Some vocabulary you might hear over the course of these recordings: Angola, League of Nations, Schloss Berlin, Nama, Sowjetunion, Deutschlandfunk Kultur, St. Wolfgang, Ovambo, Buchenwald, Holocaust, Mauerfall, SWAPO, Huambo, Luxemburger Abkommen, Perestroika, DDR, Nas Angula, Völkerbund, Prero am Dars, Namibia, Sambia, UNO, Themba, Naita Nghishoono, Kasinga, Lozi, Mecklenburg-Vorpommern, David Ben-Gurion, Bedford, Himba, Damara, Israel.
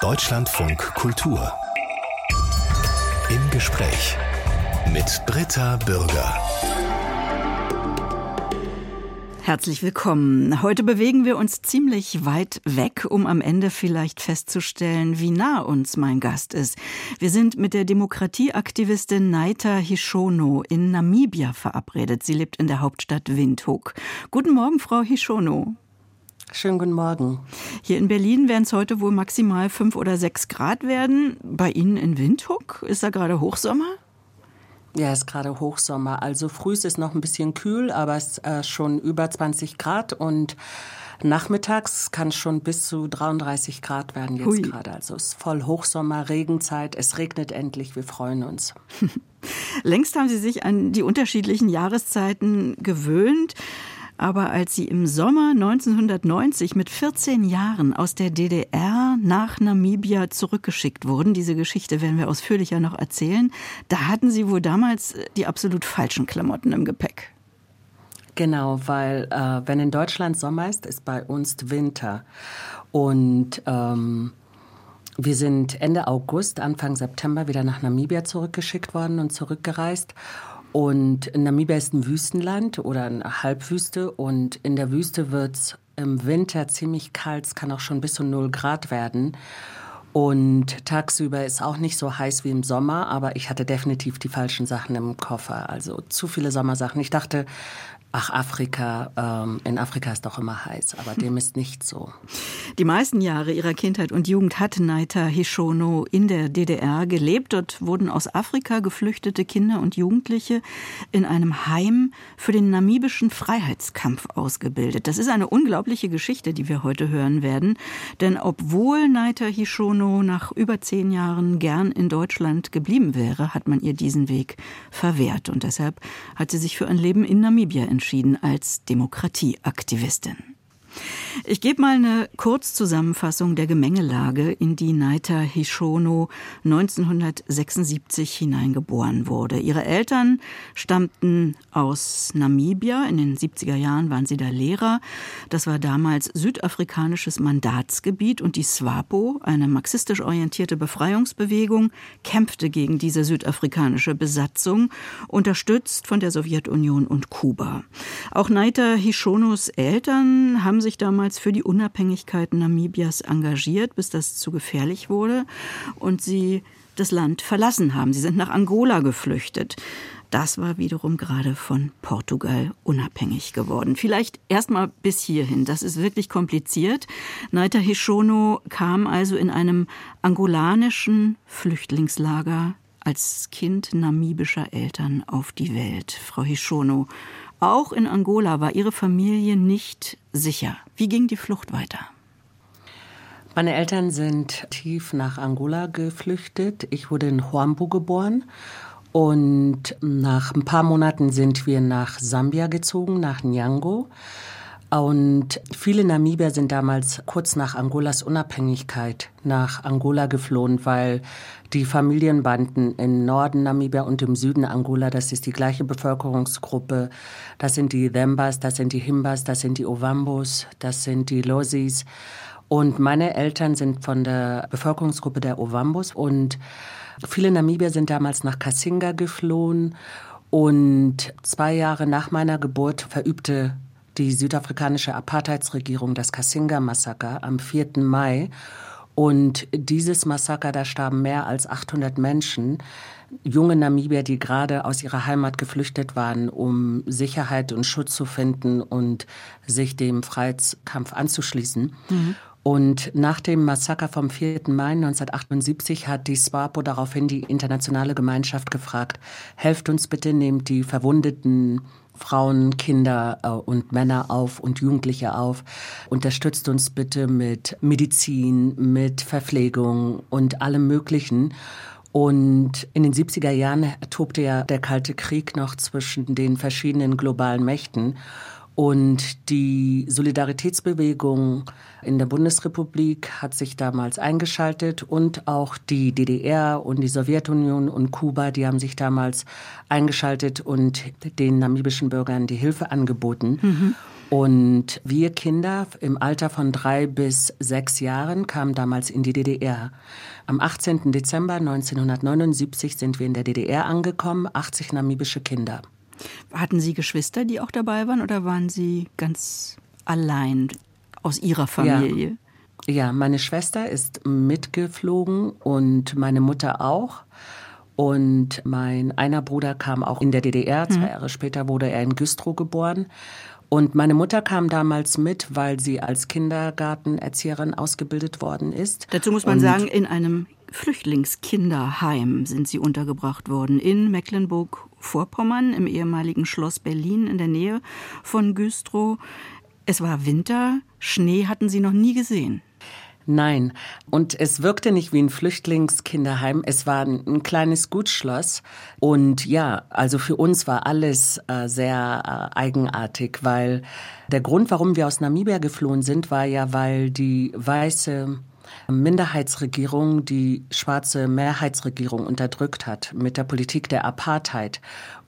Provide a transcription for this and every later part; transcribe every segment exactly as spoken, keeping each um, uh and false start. Deutschlandfunk Kultur. Im Gespräch mit Britta Bürger. Herzlich willkommen. Heute bewegen wir uns ziemlich weit weg, um am Ende vielleicht festzustellen, wie nah uns mein Gast ist. Wir sind mit der Demokratieaktivistin Naita Nghishoono in Namibia verabredet. Sie lebt in der Hauptstadt Windhoek. Guten Morgen, Frau Nghishoono. Schönen guten Morgen. Hier in Berlin werden es heute wohl maximal fünf oder sechs Grad werden. Bei Ihnen in Windhoek? Ist da gerade Hochsommer? Ja, es ist gerade Hochsommer. Also früh ist es noch ein bisschen kühl, aber es ist äh, schon über zwanzig Grad und nachmittags kann es schon bis zu dreiunddreißig Grad werden jetzt Hui. gerade. Also es ist voll Hochsommer, Regenzeit, es regnet endlich, wir freuen uns. Längst haben Sie sich an die unterschiedlichen Jahreszeiten gewöhnt. Aber als sie im Sommer neunzehnhundertneunzig mit vierzehn Jahren aus der D D R nach Namibia zurückgeschickt wurden, diese Geschichte werden wir ausführlicher noch erzählen, da hatten sie wohl damals die absolut falschen Klamotten im Gepäck. Genau, weil äh, wenn in Deutschland Sommer ist, ist bei uns Winter. Und ähm wir sind Ende August, Anfang September wieder nach Namibia zurückgeschickt worden und zurückgereist. Und Namibia ist ein Wüstenland oder eine Halbwüste und in der Wüste wird es im Winter ziemlich kalt, es kann auch schon bis zu null Grad werden und tagsüber ist auch nicht so heiß wie im Sommer, aber ich hatte definitiv die falschen Sachen im Koffer, also zu viele Sommersachen. Ich dachte, ach, Afrika, ähm, in Afrika ist doch immer heiß, aber dem ist nicht so. Die meisten Jahre ihrer Kindheit und Jugend hat Naita Nghishoono in der D D R gelebt. Dort wurden aus Afrika geflüchtete Kinder und Jugendliche in einem Heim für den namibischen Freiheitskampf ausgebildet. Das ist eine unglaubliche Geschichte, die wir heute hören werden. Denn obwohl Naita Nghishoono nach über zehn Jahren gern in Deutschland geblieben wäre, hat man ihr diesen Weg verwehrt. Und deshalb hat sie sich für ein Leben in Namibia entschieden. entschieden als Demokratieaktivistin. Ich gebe mal eine Kurzzusammenfassung der Gemengelage, in die Naita Nghishoono neunzehnhundertsechsundsiebzig hineingeboren wurde. Ihre Eltern stammten aus Namibia. In den siebziger Jahren waren sie da Lehrer. Das war damals südafrikanisches Mandatsgebiet und die SWAPO, eine marxistisch orientierte Befreiungsbewegung, kämpfte gegen diese südafrikanische Besatzung, unterstützt von der Sowjetunion und Kuba. Auch Naita Nghishoonos Eltern haben sich sich damals für die Unabhängigkeit Namibias engagiert, bis das zu gefährlich wurde und sie das Land verlassen haben. Sie sind nach Angola geflüchtet. Das war wiederum gerade von Portugal unabhängig geworden. Vielleicht erst mal bis hierhin. Das ist wirklich kompliziert. Naita Nghishoono kam also in einem angolanischen Flüchtlingslager als Kind namibischer Eltern auf die Welt. Frau Nghishoono, auch in Angola war Ihre Familie nicht sicher. Wie ging die Flucht weiter? Meine Eltern sind tief nach Angola geflüchtet. Ich wurde in Huambo geboren. Und nach ein paar Monaten sind wir nach Sambia gezogen, nach Nyango. Und viele Namibier sind damals kurz nach Angolas Unabhängigkeit nach Angola geflohen, weil die Familienbanden im Norden Namibia und im Süden Angola, das ist die gleiche Bevölkerungsgruppe, das sind die Thembas, das sind die Himbas, das sind die Ovambos, das sind die Lozis. Und meine Eltern sind von der Bevölkerungsgruppe der Ovambos und viele Namibier sind damals nach Kasinga geflohen und zwei Jahre nach meiner Geburt verübte die südafrikanische Apartheidsregierung, das Kasinga-Massaker am vierten Mai. Und dieses Massaker, da starben mehr als achthundert Menschen, junge Namibier, die gerade aus ihrer Heimat geflüchtet waren, um Sicherheit und Schutz zu finden und sich dem Freiheitskampf anzuschließen. Mhm. Und nach dem Massaker vom vierten Mai neunzehnhundertachtundsiebzig hat die SWAPO daraufhin die internationale Gemeinschaft gefragt, helft uns bitte, nehmt die verwundeten Frauen, Kinder und Männer auf und Jugendliche auf, unterstützt uns bitte mit Medizin, mit Verpflegung und allem Möglichen. Und in den siebziger Jahren tobte ja der Kalte Krieg noch zwischen den verschiedenen globalen Mächten. Und die Solidaritätsbewegung in der Bundesrepublik hat sich damals eingeschaltet und auch die D D R und die Sowjetunion und Kuba, die haben sich damals eingeschaltet und den namibischen Bürgern die Hilfe angeboten. Mhm. Und wir Kinder im Alter von drei bis sechs Jahren kamen damals in die D D R. Am achtzehnten Dezember neunzehnhundertneunundsiebzig sind wir in der D D R angekommen, achtzig namibische Kinder. Hatten Sie Geschwister, die auch dabei waren, oder waren Sie ganz allein aus Ihrer Familie? Ja, ja, meine Schwester ist mitgeflogen und meine Mutter auch. Und mein einer Bruder kam auch in der D D R. Zwei Jahre später wurde er in Güstrow geboren. Und meine Mutter kam damals mit, weil sie als Kindergartenerzieherin ausgebildet worden ist. Dazu muss man und sagen, in einem Flüchtlingskinderheim sind sie untergebracht worden in Mecklenburg-Vorpommern im ehemaligen Schloss Berlin in der Nähe von Güstrow. Es war Winter, Schnee hatten sie noch nie gesehen. Nein, und es wirkte nicht wie ein Flüchtlingskinderheim, es war ein kleines Gutsschloss und ja, also für uns war alles äh, sehr äh, eigenartig, weil der Grund, warum wir aus Namibia geflohen sind, war ja, weil die weiße Minderheitsregierung die schwarze Mehrheitsregierung unterdrückt hat mit der Politik der Apartheid.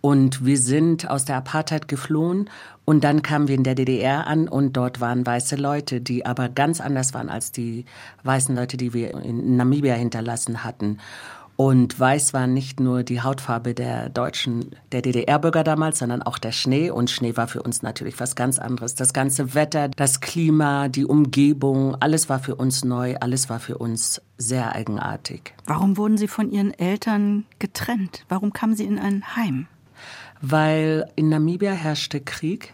Und wir sind aus der Apartheid geflohen und dann kamen wir in der D D R an und dort waren weiße Leute, die aber ganz anders waren als die weißen Leute, die wir in Namibia hinterlassen hatten. Und weiß war nicht nur die Hautfarbe der Deutschen, der D D R-Bürger damals, sondern auch der Schnee. Und Schnee war für uns natürlich was ganz anderes. Das ganze Wetter, das Klima, die Umgebung, alles war für uns neu, alles war für uns sehr eigenartig. Warum wurden Sie von Ihren Eltern getrennt? Warum kamen Sie in ein Heim? Weil in Namibia herrschte Krieg.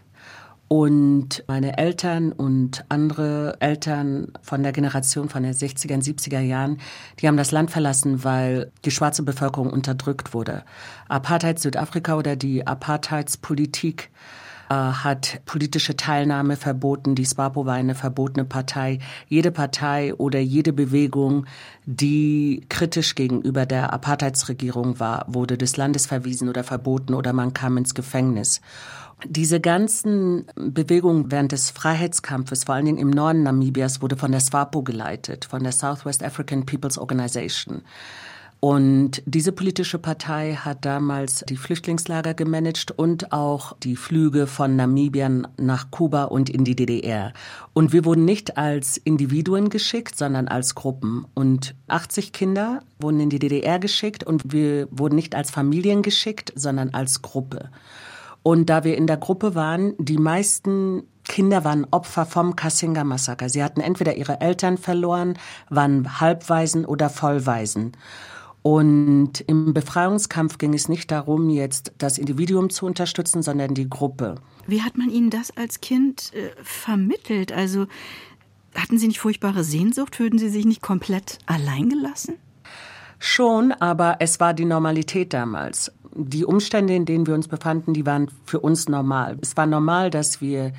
Und meine Eltern und andere Eltern von der Generation von den sechziger, siebziger Jahren, die haben das Land verlassen, weil die schwarze Bevölkerung unterdrückt wurde. Apartheid Südafrika oder die Apartheidspolitik äh, hat politische Teilnahme verboten. Die SWAPO war eine verbotene Partei. Jede Partei oder jede Bewegung, die kritisch gegenüber der Apartheidsregierung war, wurde des Landes verwiesen oder verboten oder man kam ins Gefängnis. Diese ganzen Bewegungen während des Freiheitskampfes, vor allen Dingen im Norden Namibias, wurde von der SWAPO geleitet, von der Southwest African People's Organization. Und diese politische Partei hat damals die Flüchtlingslager gemanagt und auch die Flüge von Namibia nach Kuba und in die D D R. Und wir wurden nicht als Individuen geschickt, sondern als Gruppen. Und achtzig Kinder wurden in die D D R geschickt und wir wurden nicht als Familien geschickt, sondern als Gruppe. Und da wir in der Gruppe waren, die meisten Kinder waren Opfer vom Kasinga-Massaker. Sie hatten entweder ihre Eltern verloren, waren Halbwaisen oder Vollwaisen. Und im Befreiungskampf ging es nicht darum, jetzt das Individuum zu unterstützen, sondern die Gruppe. Wie hat man Ihnen das als Kind äh, vermittelt? Also hatten Sie nicht furchtbare Sehnsucht? Fühlten Sie sich nicht komplett alleingelassen? Schon, aber es war die Normalität damals. Die Umstände, in denen wir uns befanden, die waren für uns normal. Es war normal, dass wir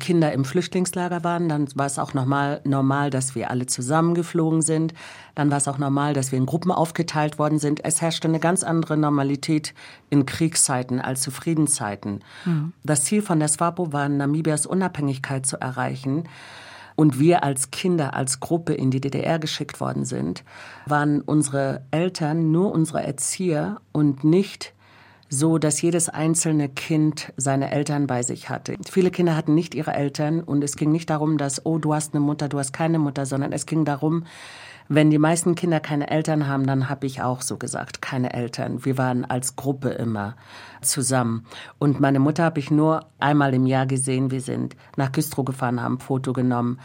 Kinder im Flüchtlingslager waren. Dann war es auch normal, normal, dass wir alle zusammengeflogen sind. Dann war es auch normal, dass wir in Gruppen aufgeteilt worden sind. Es herrschte eine ganz andere Normalität in Kriegszeiten als zu Friedenszeiten. Mhm. Das Ziel von der SWAPO war, Namibias Unabhängigkeit zu erreichen. Und wir als Kinder, als Gruppe in die D D R geschickt worden sind, waren unsere Eltern nur unsere Erzieher und nicht so, dass jedes einzelne Kind seine Eltern bei sich hatte. Viele Kinder hatten nicht ihre Eltern und es ging nicht darum, dass, oh, du hast eine Mutter, du hast keine Mutter, sondern es ging darum, wenn die meisten Kinder keine Eltern haben, dann habe ich auch so gesagt, keine Eltern. Wir waren als Gruppe immer zusammen. Und meine Mutter habe ich nur einmal im Jahr gesehen. Wir sind nach Güstrow gefahren, haben ein Foto genommen.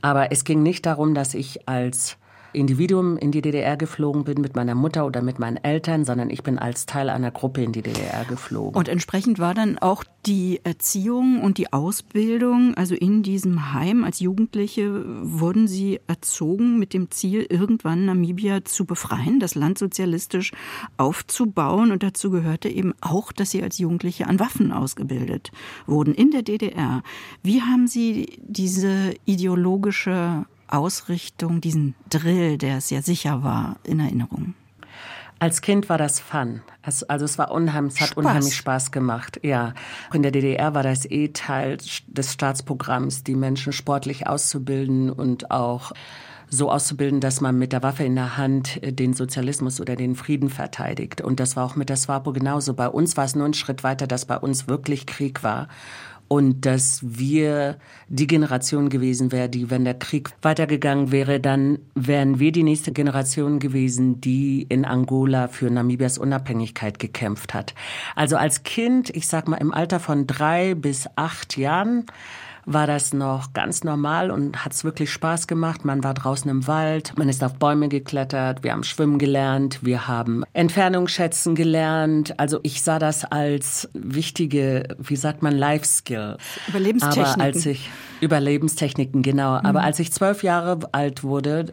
Aber es ging nicht darum, dass ich als Individuum in die D D R geflogen bin mit meiner Mutter oder mit meinen Eltern, sondern ich bin als Teil einer Gruppe in die D D R geflogen. Und entsprechend war dann auch die Erziehung und die Ausbildung, also in diesem Heim als Jugendliche, wurden Sie erzogen mit dem Ziel, irgendwann Namibia zu befreien, das Land sozialistisch aufzubauen. Und dazu gehörte eben auch, dass Sie als Jugendliche an Waffen ausgebildet wurden in der D D R. Wie haben Sie diese ideologische Ausrichtung, diesen Drill, der es ja sicher war, in Erinnerung? Als Kind war das Fun. Es, also es war unheimlich, es hat Spaß. unheimlich Spaß gemacht. Ja, in der D D R war das eh Teil des Staatsprogramms, die Menschen sportlich auszubilden und auch so auszubilden, dass man mit der Waffe in der Hand den Sozialismus oder den Frieden verteidigt. Und das war auch mit der SWAPO genauso. Bei uns war es nur ein Schritt weiter, dass bei uns wirklich Krieg war. und dass wir die Generation gewesen wäre, die, wenn der Krieg weitergegangen wäre, dann wären wir die nächste Generation gewesen, die in Angola für Namibias Unabhängigkeit gekämpft hat. Also als Kind, ich sag mal im Alter von drei bis acht Jahren, war das noch ganz normal und hat's wirklich Spaß gemacht. Man war draußen im Wald, man ist auf Bäume geklettert, wir haben schwimmen gelernt, wir haben Entfernung schätzen gelernt. Also ich sah das als wichtige, wie sagt man, Life-Skill. Überlebenstechniken. Aber als ich, Überlebenstechniken, genau. Mhm. Aber als ich zwölf Jahre alt wurde,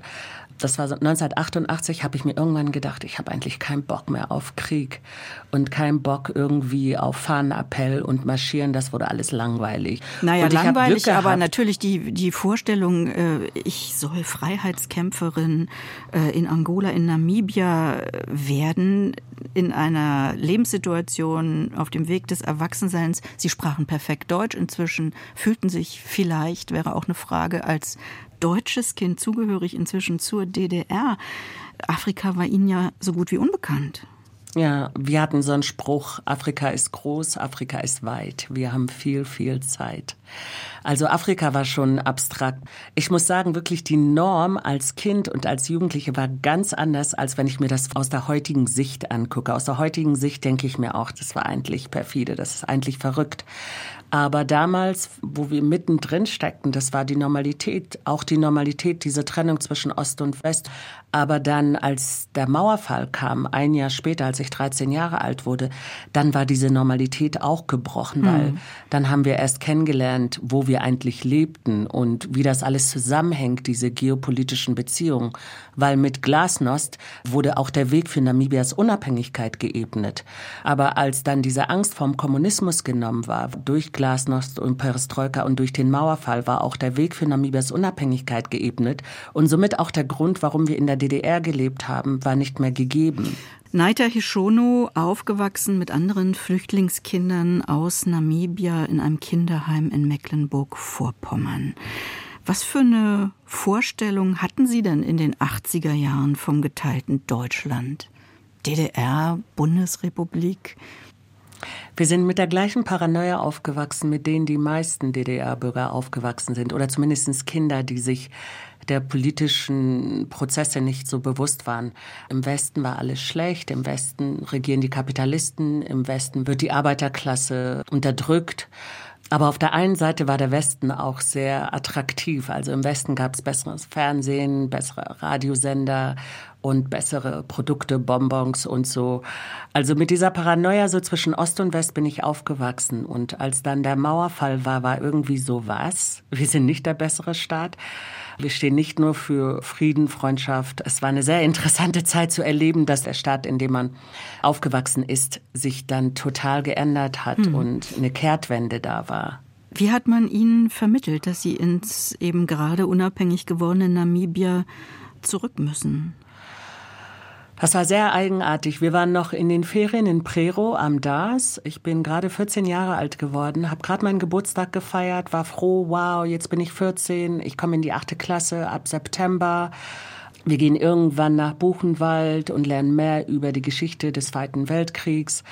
das war neunzehnhundertachtundachtzig, habe ich mir irgendwann gedacht, ich habe eigentlich keinen Bock mehr auf Krieg und keinen Bock irgendwie auf Fahnenappell und Marschieren. Das wurde alles langweilig. Naja, und ich langweilig, aber gehabt, natürlich die, die Vorstellung, äh, ich soll Freiheitskämpferin äh, in Angola, in Namibia werden, in einer Lebenssituation auf dem Weg des Erwachsenseins. Sie sprachen perfekt Deutsch inzwischen, fühlten sich vielleicht, wäre auch eine Frage, als deutsches Kind zugehörig inzwischen zur D D R. Afrika war ihnen ja so gut wie unbekannt. Ja, wir hatten so einen Spruch, Afrika ist groß, Afrika ist weit. Wir haben viel, viel Zeit. Also Afrika war schon abstrakt. Ich muss sagen, wirklich die Norm als Kind und als Jugendliche war ganz anders, als wenn ich mir das aus der heutigen Sicht angucke. Aus der heutigen Sicht denke ich mir auch, das war eigentlich perfide, das ist eigentlich verrückt. Aber damals, wo wir mittendrin steckten, das war die Normalität, auch die Normalität, diese Trennung zwischen Ost und West. Aber dann, als der Mauerfall kam, ein Jahr später, als ich dreizehn Jahre alt wurde, dann war diese Normalität auch gebrochen, mhm. weil dann haben wir erst kennengelernt, wo wir eigentlich lebten und wie das alles zusammenhängt, diese geopolitischen Beziehungen. Weil mit Glasnost wurde auch der Weg für Namibias Unabhängigkeit geebnet. Aber als dann diese Angst vom Kommunismus genommen war, durch Glasnost, Glasnost und Perestroika und durch den Mauerfall war auch der Weg für Namibias Unabhängigkeit geebnet und somit auch der Grund, warum wir in der D D R gelebt haben, war nicht mehr gegeben. Naita Nghishoono, aufgewachsen mit anderen Flüchtlingskindern aus Namibia in einem Kinderheim in Mecklenburg-Vorpommern. Was für eine Vorstellung hatten Sie denn in den achtziger Jahren vom geteilten Deutschland? D D R, Bundesrepublik? Wir sind mit der gleichen Paranoia aufgewachsen, mit denen die meisten D D R-Bürger aufgewachsen sind. Oder zumindest Kinder, die sich der politischen Prozesse nicht so bewusst waren. Im Westen war alles schlecht, im Westen regieren die Kapitalisten, im Westen wird die Arbeiterklasse unterdrückt. Aber auf der einen Seite war der Westen auch sehr attraktiv. Also im Westen gab es besseres Fernsehen, bessere Radiosender und bessere Produkte, Bonbons und so. Also mit dieser Paranoia so zwischen Ost und West bin ich aufgewachsen. Und als dann der Mauerfall war, war irgendwie so was. Wir sind nicht der bessere Staat. Wir stehen nicht nur für Frieden, Freundschaft. Es war eine sehr interessante Zeit zu erleben, dass der Staat, in dem man aufgewachsen ist, sich dann total geändert hat hm. und eine Kehrtwende da war. Wie hat man Ihnen vermittelt, dass Sie ins eben gerade unabhängig gewordene Namibia zurück müssen? Das war sehr eigenartig. Wir waren noch in den Ferien in Prero am Dars. Ich bin gerade vierzehn Jahre alt geworden, habe gerade meinen Geburtstag gefeiert, war froh, wow, jetzt bin ich vierzehn, ich komme in die achte Klasse ab September. Wir gehen irgendwann nach Buchenwald und lernen mehr über die Geschichte des Zweiten Weltkriegs.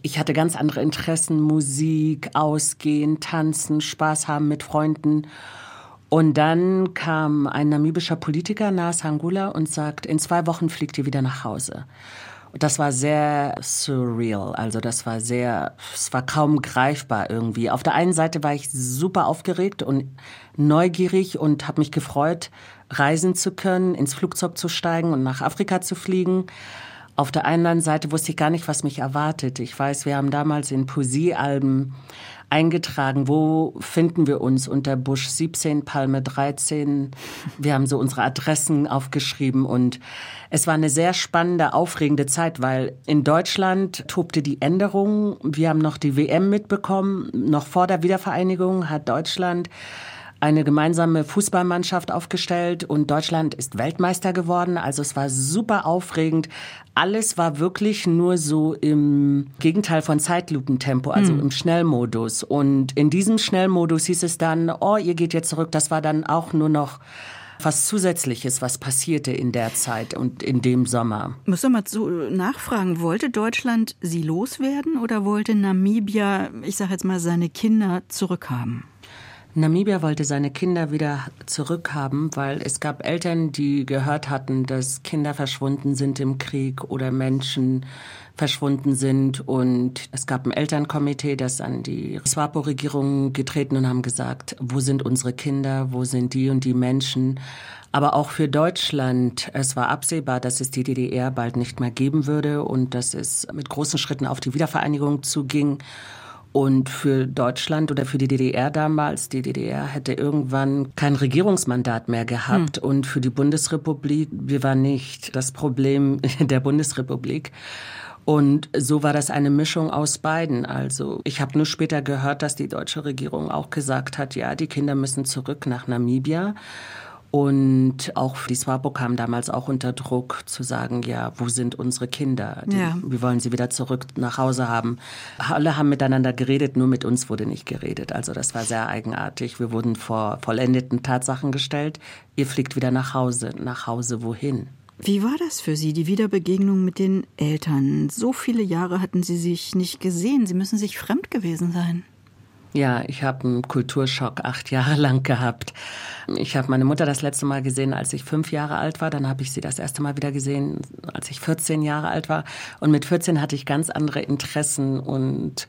Ich hatte ganz andere Interessen, Musik, Ausgehen, Tanzen, Spaß haben mit Freunden. Und dann kam ein namibischer Politiker, Nas Angula, und sagt, in zwei Wochen fliegt ihr wieder nach Hause. Und das war sehr surreal, also das war sehr, es war kaum greifbar irgendwie. Auf der einen Seite war ich super aufgeregt und neugierig und habe mich gefreut, reisen zu können, ins Flugzeug zu steigen und nach Afrika zu fliegen. Auf der anderen Seite wusste ich gar nicht, was mich erwartet. Ich weiß, wir haben damals in Poesiealben eingetragen, wo finden wir uns unter Busch siebzehn, Palme dreizehn. Wir haben so unsere Adressen aufgeschrieben und es war eine sehr spannende, aufregende Zeit, weil in Deutschland tobte die Änderung. Wir haben noch die W M mitbekommen. Noch vor der Wiedervereinigung hat Deutschland eine gemeinsame Fußballmannschaft aufgestellt und Deutschland ist Weltmeister geworden. Also es war super aufregend. Alles war wirklich nur so im Gegenteil von Zeitlupentempo, also hm. im Schnellmodus. Und in diesem Schnellmodus hieß es dann, oh, ihr geht jetzt zurück. Das war dann auch nur noch was Zusätzliches, was passierte in der Zeit und in dem Sommer. Muss man mal so nachfragen, wollte Deutschland sie loswerden oder wollte Namibia, ich sage jetzt mal, seine Kinder zurückhaben? Namibia wollte seine Kinder wieder zurückhaben, weil es gab Eltern, die gehört hatten, dass Kinder verschwunden sind im Krieg oder Menschen verschwunden sind. Und es gab ein Elternkomitee, das an die SWAPO-Regierung getreten und haben gesagt, wo sind unsere Kinder, wo sind die und die Menschen. Aber auch für Deutschland, es war absehbar, dass es die D D R bald nicht mehr geben würde und dass es mit großen Schritten auf die Wiedervereinigung zuging. Und für Deutschland oder für die D D R damals, die D D R hätte irgendwann kein Regierungsmandat mehr gehabt. Hm. Und für die Bundesrepublik, wir waren nicht das Problem der Bundesrepublik. Und so war das eine Mischung aus beiden. Also ich habe nur später gehört, dass die deutsche Regierung auch gesagt hat, ja, die Kinder müssen zurück nach Namibia. Und auch die SWAPO kam damals auch unter Druck zu sagen, ja, wo sind unsere Kinder? Die, ja. Wir wollen sie wieder zurück nach Hause haben. Alle haben miteinander geredet, nur mit uns wurde nicht geredet. Also das war sehr eigenartig. Wir wurden vor vollendeten Tatsachen gestellt. Ihr fliegt wieder nach Hause. Nach Hause wohin? Wie war das für Sie, die Wiederbegegnung mit den Eltern? So viele Jahre hatten Sie sich nicht gesehen. Sie müssen sich fremd gewesen sein. Ja, ich habe einen Kulturschock acht Jahre lang gehabt. Ich habe meine Mutter das letzte Mal gesehen, als ich fünf Jahre alt war. Dann habe ich sie das erste Mal wieder gesehen, als ich vierzehn Jahre alt war. Und mit vierzehn hatte ich ganz andere Interessen. Und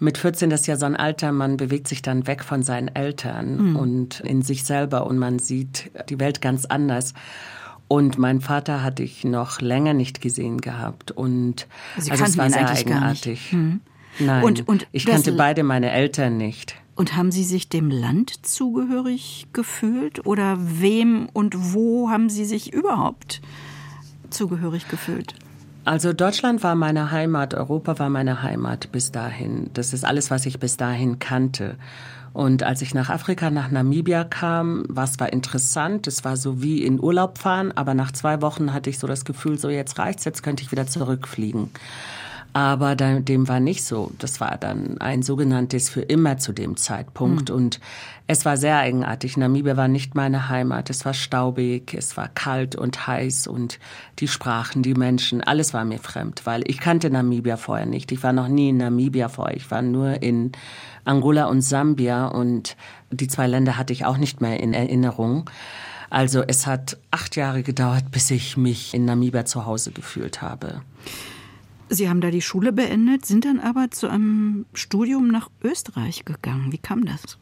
mit vierzehn, das ist ja so ein Alter, man bewegt sich dann weg von seinen Eltern mhm. und in sich selber. Und man sieht die Welt ganz anders. Und meinen Vater hatte ich noch länger nicht gesehen gehabt. Und Sie also es war sehr eigenartig. Nein, und, und ich kannte beide meine Eltern nicht. Und haben Sie sich dem Land zugehörig gefühlt? Oder wem und wo haben Sie sich überhaupt zugehörig gefühlt? Also Deutschland war meine Heimat, Europa war meine Heimat bis dahin. Das ist alles, was ich bis dahin kannte. Und als ich nach Afrika, nach Namibia kam, was war interessant, es war so wie in Urlaub fahren, aber nach zwei Wochen hatte ich so das Gefühl, so jetzt reicht's, jetzt könnte ich wieder zurückfliegen. Aber dem war nicht so. Das war dann ein sogenanntes für immer zu dem Zeitpunkt. Mhm. Und es war sehr eigenartig. Namibia war nicht meine Heimat. Es war staubig, es war kalt und heiß. Und die Sprachen, die Menschen, alles war mir fremd. Weil ich kannte Namibia vorher nicht. Ich war noch nie in Namibia vorher. Ich war nur in Angola und Sambia. Und die zwei Länder hatte ich auch nicht mehr in Erinnerung. Also es hat acht Jahre gedauert, bis ich mich in Namibia zu Hause gefühlt habe. Sie haben da die Schule beendet, sind dann aber zu einem Studium nach Österreich gegangen. Wie kam das?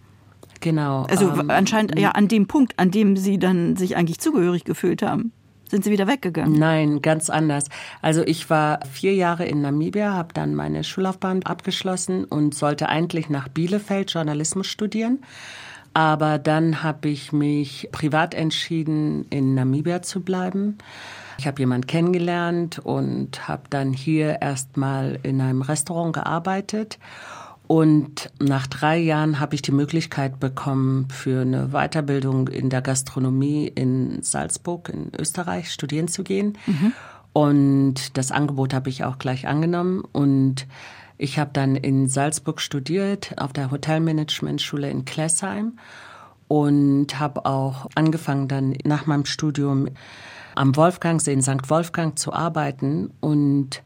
Genau. Also ähm, anscheinend ja an dem Punkt, an dem Sie dann sich eigentlich zugehörig gefühlt haben. Sind Sie wieder weggegangen? Nein, ganz anders. Also ich war vier Jahre in Namibia, habe dann meine Schullaufbahn abgeschlossen und sollte eigentlich nach Bielefeld Journalismus studieren. Aber dann habe ich mich privat entschieden, in Namibia zu bleiben. Ich habe jemanden kennengelernt und habe dann hier erstmal in einem Restaurant gearbeitet. Und nach drei Jahren habe ich die Möglichkeit bekommen, für eine Weiterbildung in der Gastronomie in Salzburg in Österreich studieren zu gehen. Mhm. Und das Angebot habe ich auch gleich angenommen. Und ich habe dann in Salzburg studiert, auf der Hotelmanagement-Schule in Klessheim. Und habe auch angefangen, dann nach meinem Studium am Wolfgangsee in Sankt Wolfgang zu arbeiten. Und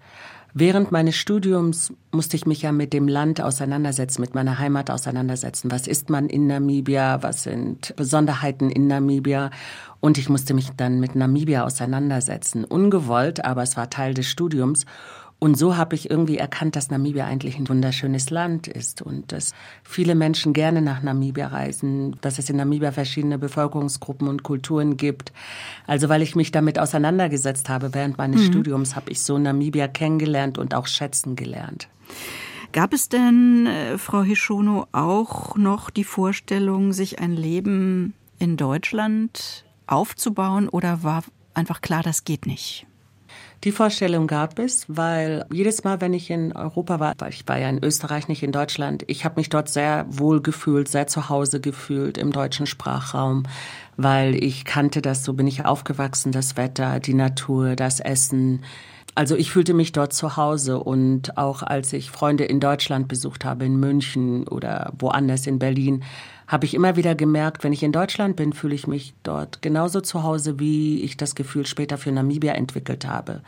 während meines Studiums musste ich mich ja mit dem Land auseinandersetzen, mit meiner Heimat auseinandersetzen. Was ist man in Namibia? Was sind Besonderheiten in Namibia? Und ich musste mich dann mit Namibia auseinandersetzen. Ungewollt, aber es war Teil des Studiums. Und so habe ich irgendwie erkannt, dass Namibia eigentlich ein wunderschönes Land ist und dass viele Menschen gerne nach Namibia reisen, dass es in Namibia verschiedene Bevölkerungsgruppen und Kulturen gibt. Also weil ich mich damit auseinandergesetzt habe während meines mhm. Studiums, habe ich so Namibia kennengelernt und auch schätzen gelernt. Gab es denn, äh, Frau Nghishoono, auch noch die Vorstellung, sich ein Leben in Deutschland aufzubauen oder war einfach klar, das geht nicht? Die Vorstellung gab es, weil jedes Mal, wenn ich in Europa war, weil ich war ja in Österreich, nicht in Deutschland, ich habe mich dort sehr wohl gefühlt, sehr zu Hause gefühlt im deutschen Sprachraum, weil ich kannte das, so bin ich aufgewachsen, das Wetter, die Natur, das Essen. Also ich fühlte mich dort zu Hause und auch als ich Freunde in Deutschland besucht habe, in München oder woanders in Berlin, habe ich immer wieder gemerkt, wenn ich in Deutschland bin, fühle ich mich dort genauso zu Hause, wie ich das Gefühl später für Namibia entwickelt habe.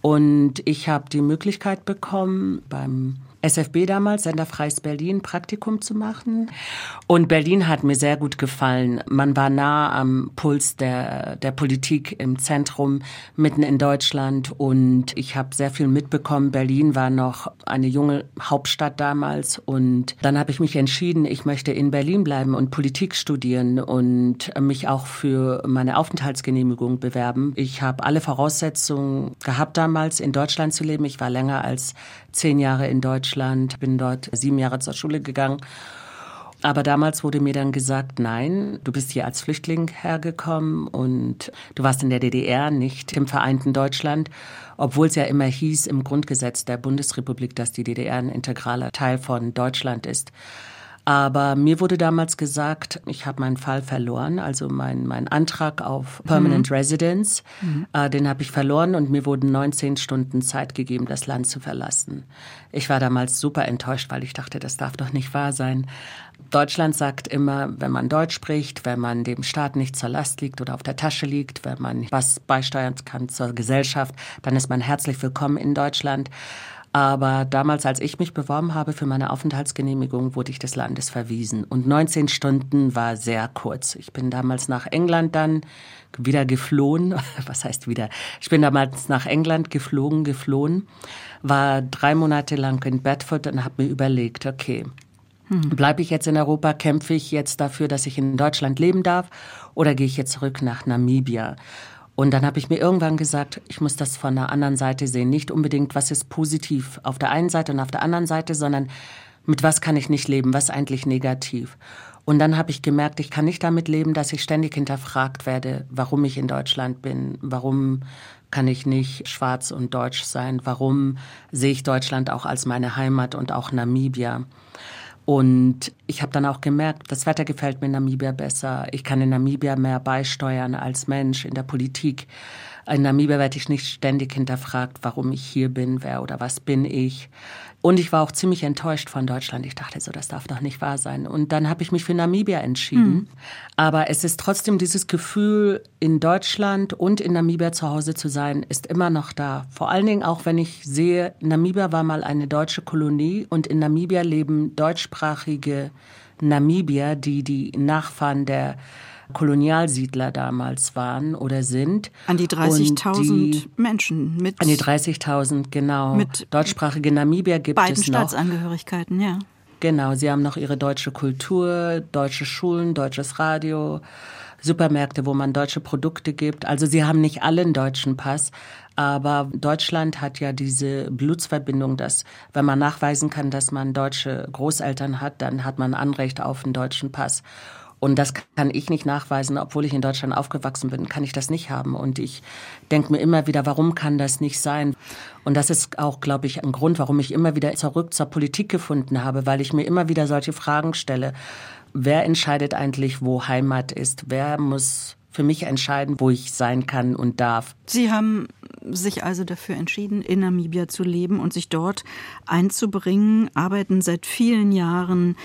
Und ich habe die Möglichkeit bekommen, beim S F B damals, Senderfreies Berlin, Praktikum zu machen. Und Berlin hat mir sehr gut gefallen. Man war nah am Puls der, der Politik im Zentrum, mitten in Deutschland. Und ich habe sehr viel mitbekommen. Berlin war noch eine junge Hauptstadt damals. Und dann habe ich mich entschieden, ich möchte in Berlin bleiben und Politik studieren und mich auch für meine Aufenthaltsgenehmigung bewerben. Ich habe alle Voraussetzungen gehabt, damals in Deutschland zu leben. Ich war länger als zehn Jahre in Deutschland. Bin dort sieben Jahre zur Schule gegangen. Aber damals wurde mir dann gesagt, nein, du bist hier als Flüchtling hergekommen und du warst in der D D R, nicht im vereinten Deutschland, obwohl es ja immer hieß im Grundgesetz der Bundesrepublik, dass die D D R ein integraler Teil von Deutschland ist. Aber mir wurde damals gesagt, ich habe meinen Fall verloren, also mein, mein Antrag auf Permanent mhm. Residence, mhm. Äh, den habe ich verloren und mir wurden neunzehn Stunden Zeit gegeben, das Land zu verlassen. Ich war damals super enttäuscht, weil ich dachte, das darf doch nicht wahr sein. Deutschland sagt immer, wenn man Deutsch spricht, wenn man dem Staat nicht zur Last liegt oder auf der Tasche liegt, wenn man was beisteuern kann zur Gesellschaft, dann ist man herzlich willkommen in Deutschland. Aber damals, als ich mich beworben habe für meine Aufenthaltsgenehmigung, wurde ich des Landes verwiesen. Und neunzehn Stunden war sehr kurz. Ich bin damals nach England dann wieder geflohen. Was heißt wieder? Ich bin damals nach England geflogen, geflohen, war drei Monate lang in Bedford und habe mir überlegt, okay, hm. bleibe ich jetzt in Europa, kämpfe ich jetzt dafür, dass ich in Deutschland leben darf oder gehe ich jetzt zurück nach Namibia? Und dann habe ich mir irgendwann gesagt, ich muss das von der anderen Seite sehen. Nicht unbedingt, was ist positiv auf der einen Seite und auf der anderen Seite, sondern mit was kann ich nicht leben, was ist eigentlich negativ. Und dann habe ich gemerkt, ich kann nicht damit leben, dass ich ständig hinterfragt werde, warum ich in Deutschland bin, warum kann ich nicht schwarz und deutsch sein, warum sehe ich Deutschland auch als meine Heimat und auch Namibia. Und ich habe dann auch gemerkt, das Wetter gefällt mir in Namibia besser. Ich kann in Namibia mehr beisteuern als Mensch in der Politik. In Namibia werde ich nicht ständig hinterfragt, warum ich hier bin, wer oder was bin ich. Und ich war auch ziemlich enttäuscht von Deutschland. Ich dachte so, das darf doch nicht wahr sein. Und dann habe ich mich für Namibia entschieden. Mhm. Aber es ist trotzdem dieses Gefühl, in Deutschland und in Namibia zu Hause zu sein, ist immer noch da. Vor allen Dingen auch, wenn ich sehe, Namibia war mal eine deutsche Kolonie und in Namibia leben deutschsprachige Namibier, die die Nachfahren der Kolonialsiedler damals waren oder sind. An die dreißigtausend Menschen mit. An die dreißigtausend, genau. Mit deutschsprachige Namibier gibt es noch. Beiden Staatsangehörigkeiten, ja. Genau, sie haben noch ihre deutsche Kultur, deutsche Schulen, deutsches Radio, Supermärkte, wo man deutsche Produkte gibt. Also sie haben nicht alle einen deutschen Pass, aber Deutschland hat ja diese Blutsverbindung, dass wenn man nachweisen kann, dass man deutsche Großeltern hat, dann hat man Anrecht auf einen deutschen Pass. Und das kann ich nicht nachweisen, obwohl ich in Deutschland aufgewachsen bin, kann ich das nicht haben. Und ich denke mir immer wieder, warum kann das nicht sein? Und das ist auch, glaube ich, ein Grund, warum ich immer wieder zurück zur Politik gefunden habe, weil ich mir immer wieder solche Fragen stelle. Wer entscheidet eigentlich, wo Heimat ist? Wer muss für mich entscheiden, wo ich sein kann und darf? Sie haben sich also dafür entschieden, in Namibia zu leben und sich dort einzubringen, arbeiten seit vielen Jahren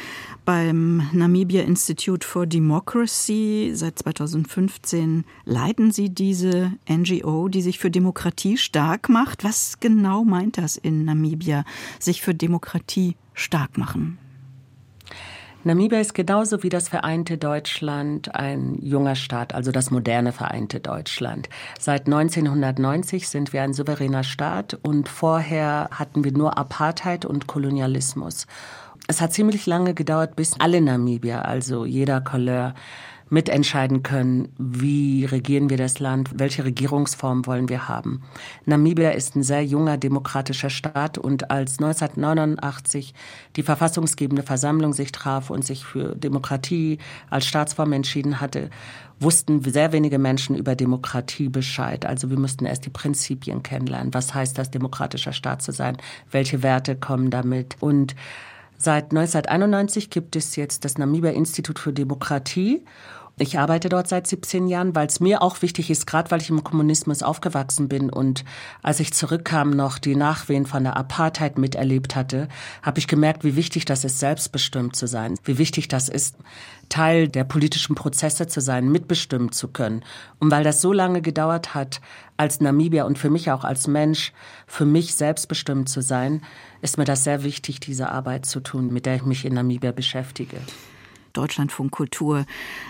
beim Namibia Institute for Democracy. Seit zweitausendfünfzehn leiten Sie diese N G O, die sich für Demokratie stark macht. Was genau meint das in Namibia, sich für Demokratie stark machen? Namibia ist genauso wie das vereinte Deutschland ein junger Staat, also das moderne vereinte Deutschland. Seit neunzehnhundertneunzig sind wir ein souveräner Staat und vorher hatten wir nur Apartheid und Kolonialismus. Es hat ziemlich lange gedauert, bis alle Namibier, also jeder Couleur, mitentscheiden können, wie regieren wir das Land, welche Regierungsform wollen wir haben. Namibia ist ein sehr junger demokratischer Staat und als neunzehnhundertneunundachtzig die verfassungsgebende Versammlung sich traf und sich für Demokratie als Staatsform entschieden hatte, wussten sehr wenige Menschen über Demokratie Bescheid. Also wir mussten erst die Prinzipien kennenlernen. Was heißt das, demokratischer Staat zu sein? Welche Werte kommen damit? Und seit neunzehnhunderteinundneunzig gibt es jetzt das Namibia Institut für Demokratie. Ich arbeite dort seit siebzehn Jahren, weil es mir auch wichtig ist, gerade weil ich im Kommunismus aufgewachsen bin und als ich zurückkam noch die Nachwehen von der Apartheid miterlebt hatte, habe ich gemerkt, wie wichtig das ist, selbstbestimmt zu sein, wie wichtig das ist, Teil der politischen Prozesse zu sein, mitbestimmen zu können. Und weil das so lange gedauert hat, als Namibia und für mich auch als Mensch, für mich selbstbestimmt zu sein, ist mir das sehr wichtig, diese Arbeit zu tun, mit der ich mich in Namibia beschäftige. Deutschlandfunk Kultur.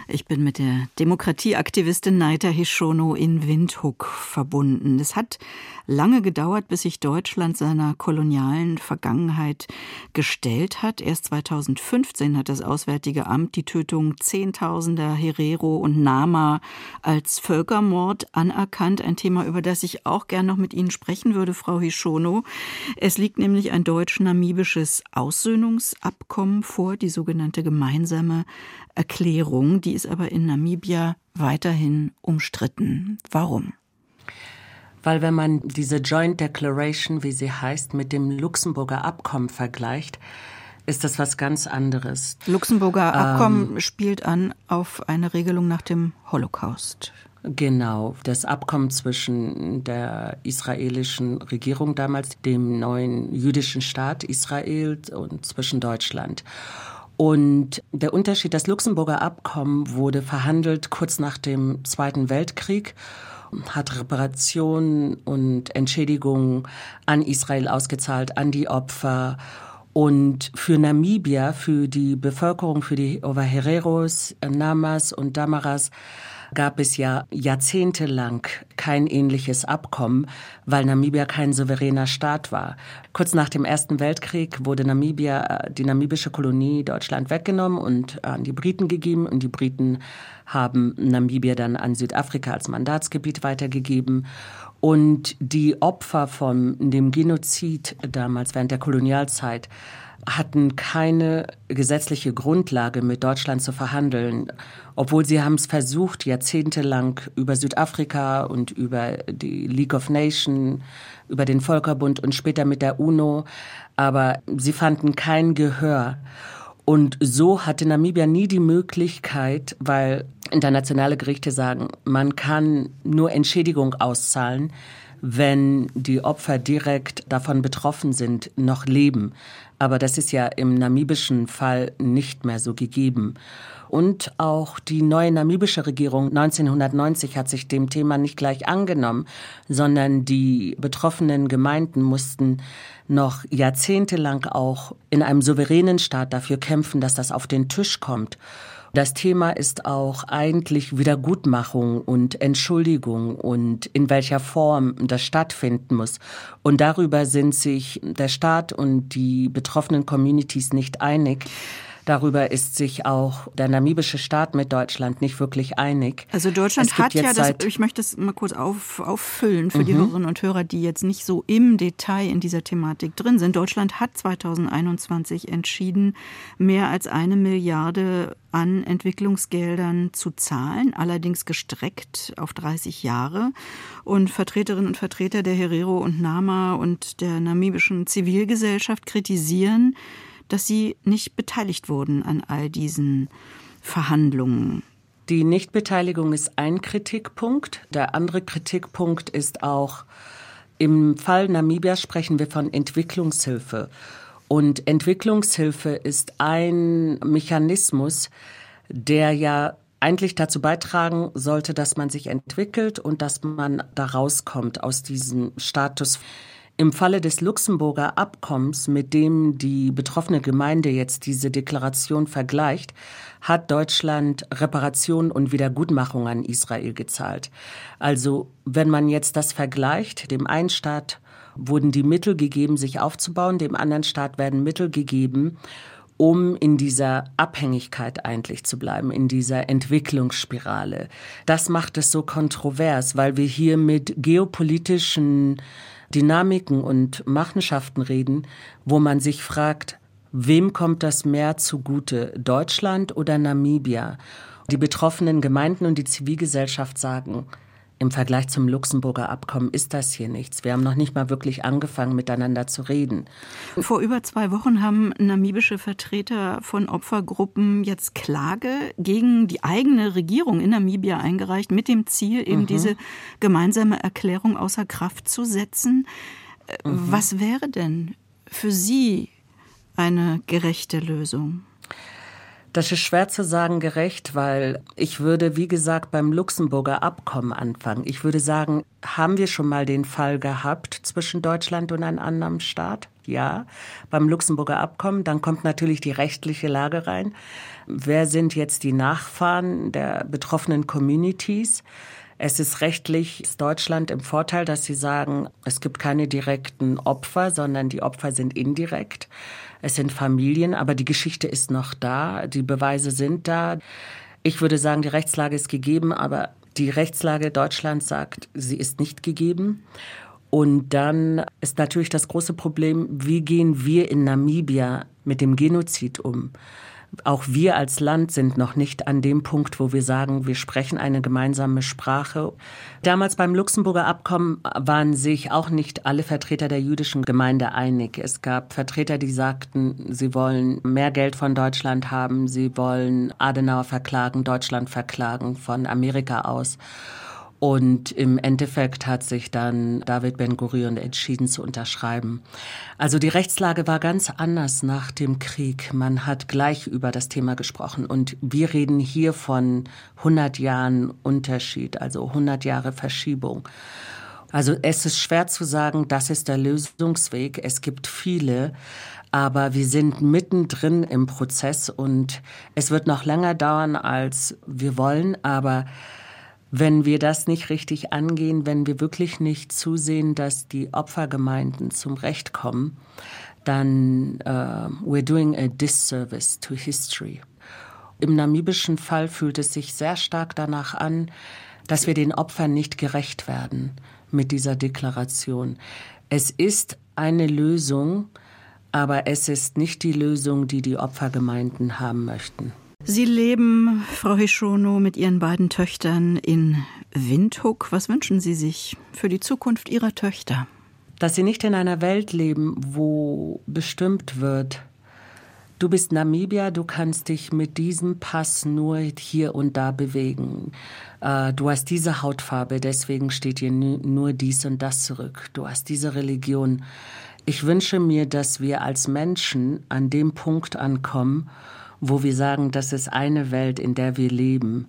Ich bin mit der Demokratieaktivistin Naita Nghishoono in Windhoek verbunden. Es hat lange gedauert, bis sich Deutschland seiner kolonialen Vergangenheit gestellt hat. Erst zweitausendfünfzehn hat das Auswärtige Amt die Tötung Zehntausender Herero und Nama als Völkermord anerkannt. Ein Thema, über das ich auch gern noch mit Ihnen sprechen würde, Frau Nghishoono. Es liegt nämlich ein deutsch-namibisches Aussöhnungsabkommen vor, die sogenannte gemeinsame Erklärung, die ist aber in Namibia weiterhin umstritten. Warum? Weil wenn man diese Joint Declaration, wie sie heißt, mit dem Luxemburger Abkommen vergleicht, ist das was ganz anderes. Luxemburger Abkommen ähm, spielt an auf eine Regelung nach dem Holocaust. Genau, das Abkommen zwischen der israelischen Regierung damals, dem neuen jüdischen Staat Israel und zwischen Deutschland. Und der Unterschied, das Luxemburger Abkommen wurde verhandelt kurz nach dem Zweiten Weltkrieg, hat Reparationen und Entschädigungen an Israel ausgezahlt, an die Opfer. Und für Namibia, für die Bevölkerung, für die Ovahereros, Namas und Damaras gab es ja jahrzehntelang kein ähnliches Abkommen, weil Namibia kein souveräner Staat war. Kurz nach dem Ersten Weltkrieg wurde Namibia, die namibische Kolonie Deutschland, weggenommen und an die Briten gegeben. Und die Briten haben Namibia dann an Südafrika als Mandatsgebiet weitergegeben. Und die Opfer von dem Genozid damals während der Kolonialzeit hatten keine gesetzliche Grundlage, mit Deutschland zu verhandeln, obwohl sie haben es versucht, jahrzehntelang über Südafrika und über die League of Nations, über den Völkerbund und später mit der UNO, aber sie fanden kein Gehör. Und so hatte Namibia nie die Möglichkeit, weil internationale Gerichte sagen, man kann nur Entschädigung auszahlen, wenn die Opfer direkt davon betroffen sind, noch leben. Aber das ist ja im namibischen Fall nicht mehr so gegeben. Und auch die neue namibische Regierung neunzehnhundertneunzig hat sich dem Thema nicht gleich angenommen, sondern die betroffenen Gemeinden mussten noch jahrzehntelang auch in einem souveränen Staat dafür kämpfen, dass das auf den Tisch kommt. Das Thema ist auch eigentlich Wiedergutmachung und Entschuldigung und in welcher Form das stattfinden muss. Und darüber sind sich der Staat und die betroffenen Communities nicht einig. Darüber ist sich auch der namibische Staat mit Deutschland nicht wirklich einig. Also Deutschland hat ja, das, ich möchte das mal kurz auf, auffüllen für mhm. die Hörerinnen und Hörer, die jetzt nicht so im Detail in dieser Thematik drin sind. Deutschland hat zweitausendeinundzwanzig entschieden, mehr als eine Milliarde an Entwicklungsgeldern zu zahlen, allerdings gestreckt auf dreißig Jahre. Und Vertreterinnen und Vertreter der Herero und Nama und der namibischen Zivilgesellschaft kritisieren, dass sie nicht beteiligt wurden an all diesen Verhandlungen. Die Nichtbeteiligung ist ein Kritikpunkt. Der andere Kritikpunkt ist auch, im Fall Namibias sprechen wir von Entwicklungshilfe. Und Entwicklungshilfe ist ein Mechanismus, der ja eigentlich dazu beitragen sollte, dass man sich entwickelt und dass man da rauskommt aus diesem Status. Im Falle des Luxemburger Abkommens, mit dem die betroffene Gemeinde jetzt diese Deklaration vergleicht, hat Deutschland Reparationen und Wiedergutmachung an Israel gezahlt. Also wenn man jetzt das vergleicht, dem einen Staat wurden die Mittel gegeben, sich aufzubauen, dem anderen Staat werden Mittel gegeben, um in dieser Abhängigkeit eigentlich zu bleiben, in dieser Entwicklungsspirale. Das macht es so kontrovers, weil wir hier mit geopolitischen Dynamiken und Machenschaften reden, wo man sich fragt, wem kommt das mehr zugute, Deutschland oder Namibia? Die betroffenen Gemeinden und die Zivilgesellschaft sagen, Im Vergleich zum Luxemburger Abkommen ist das hier nichts. Wir haben noch nicht mal wirklich angefangen, miteinander zu reden. Vor über zwei Wochen haben namibische Vertreter von Opfergruppen jetzt Klage gegen die eigene Regierung in Namibia eingereicht, mit dem Ziel, eben mhm. diese gemeinsame Erklärung außer Kraft zu setzen. Mhm. Was wäre denn für Sie eine gerechte Lösung? Das ist schwer zu sagen gerecht, weil ich würde, wie gesagt, beim Luxemburger Abkommen anfangen. Ich würde sagen, haben wir schon mal den Fall gehabt zwischen Deutschland und einem anderen Staat? Ja, beim Luxemburger Abkommen. Dann kommt natürlich die rechtliche Lage rein. Wer sind jetzt die Nachfahren der betroffenen Communities? Es ist rechtlich ist Deutschland im Vorteil, dass sie sagen, es gibt keine direkten Opfer, sondern die Opfer sind indirekt. Es sind Familien, aber die Geschichte ist noch da, die Beweise sind da. Ich würde sagen, die Rechtslage ist gegeben, aber die Rechtslage Deutschlands sagt, sie ist nicht gegeben. Und dann ist natürlich das große Problem, wie gehen wir in Namibia mit dem Genozid um? Auch wir als Land sind noch nicht an dem Punkt, wo wir sagen, wir sprechen eine gemeinsame Sprache. Damals beim Luxemburger Abkommen waren sich auch nicht alle Vertreter der jüdischen Gemeinde einig. Es gab Vertreter, die sagten, sie wollen mehr Geld von Deutschland haben, sie wollen Adenauer verklagen, Deutschland verklagen von Amerika aus. Und im Endeffekt hat sich dann David Ben-Gurion entschieden zu unterschreiben. Also die Rechtslage war ganz anders nach dem Krieg. Man hat gleich über das Thema gesprochen. Und wir reden hier von hundert Jahren Unterschied, also hundert Jahre Verschiebung. Also es ist schwer zu sagen, das ist der Lösungsweg. Es gibt viele. Aber wir sind mittendrin im Prozess. Und es wird noch länger dauern, als wir wollen. Aber wenn wir das nicht richtig angehen, wenn wir wirklich nicht zusehen, dass die Opfergemeinden zum Recht kommen, dann uh, we're doing a disservice to history. Im namibischen Fall fühlt es sich sehr stark danach an, dass wir den Opfern nicht gerecht werden mit dieser Deklaration. Es ist eine Lösung, aber es ist nicht die Lösung, die die Opfergemeinden haben möchten. Sie leben, Frau Nghishoono, mit Ihren beiden Töchtern in Windhoek. Was wünschen Sie sich für die Zukunft Ihrer Töchter? Dass sie nicht in einer Welt leben, wo bestimmt wird, du bist Namibia, du kannst dich mit diesem Pass nur hier und da bewegen. Du hast diese Hautfarbe, deswegen steht dir nur dies und das zurück. Du hast diese Religion. Ich wünsche mir, dass wir als Menschen an dem Punkt ankommen, wo wir sagen, das ist eine Welt, in der wir leben.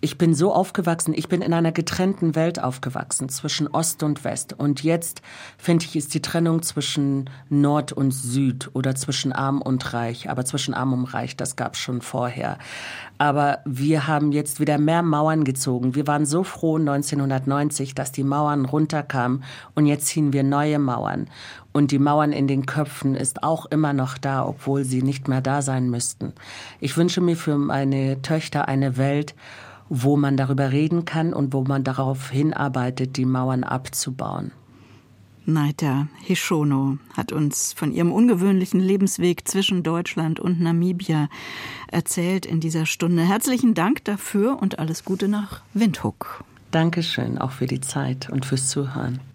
Ich bin so aufgewachsen, ich bin in einer getrennten Welt aufgewachsen, zwischen Ost und West. Und jetzt, finde ich, ist die Trennung zwischen Nord und Süd oder zwischen Arm und Reich. Aber zwischen Arm und Reich, das gab es schon vorher. Aber wir haben jetzt wieder mehr Mauern gezogen. Wir waren so froh neunzehnhundertneunzig, dass die Mauern runterkamen. Und jetzt ziehen wir neue Mauern. Und die Mauern in den Köpfen ist auch immer noch da, obwohl sie nicht mehr da sein müssten. Ich wünsche mir für meine Töchter eine Welt, wo man darüber reden kann und wo man darauf hinarbeitet, die Mauern abzubauen. Naita Nghishoono hat uns von ihrem ungewöhnlichen Lebensweg zwischen Deutschland und Namibia erzählt in dieser Stunde. Herzlichen Dank dafür und alles Gute nach Windhoek. Dankeschön, auch für die Zeit und fürs Zuhören.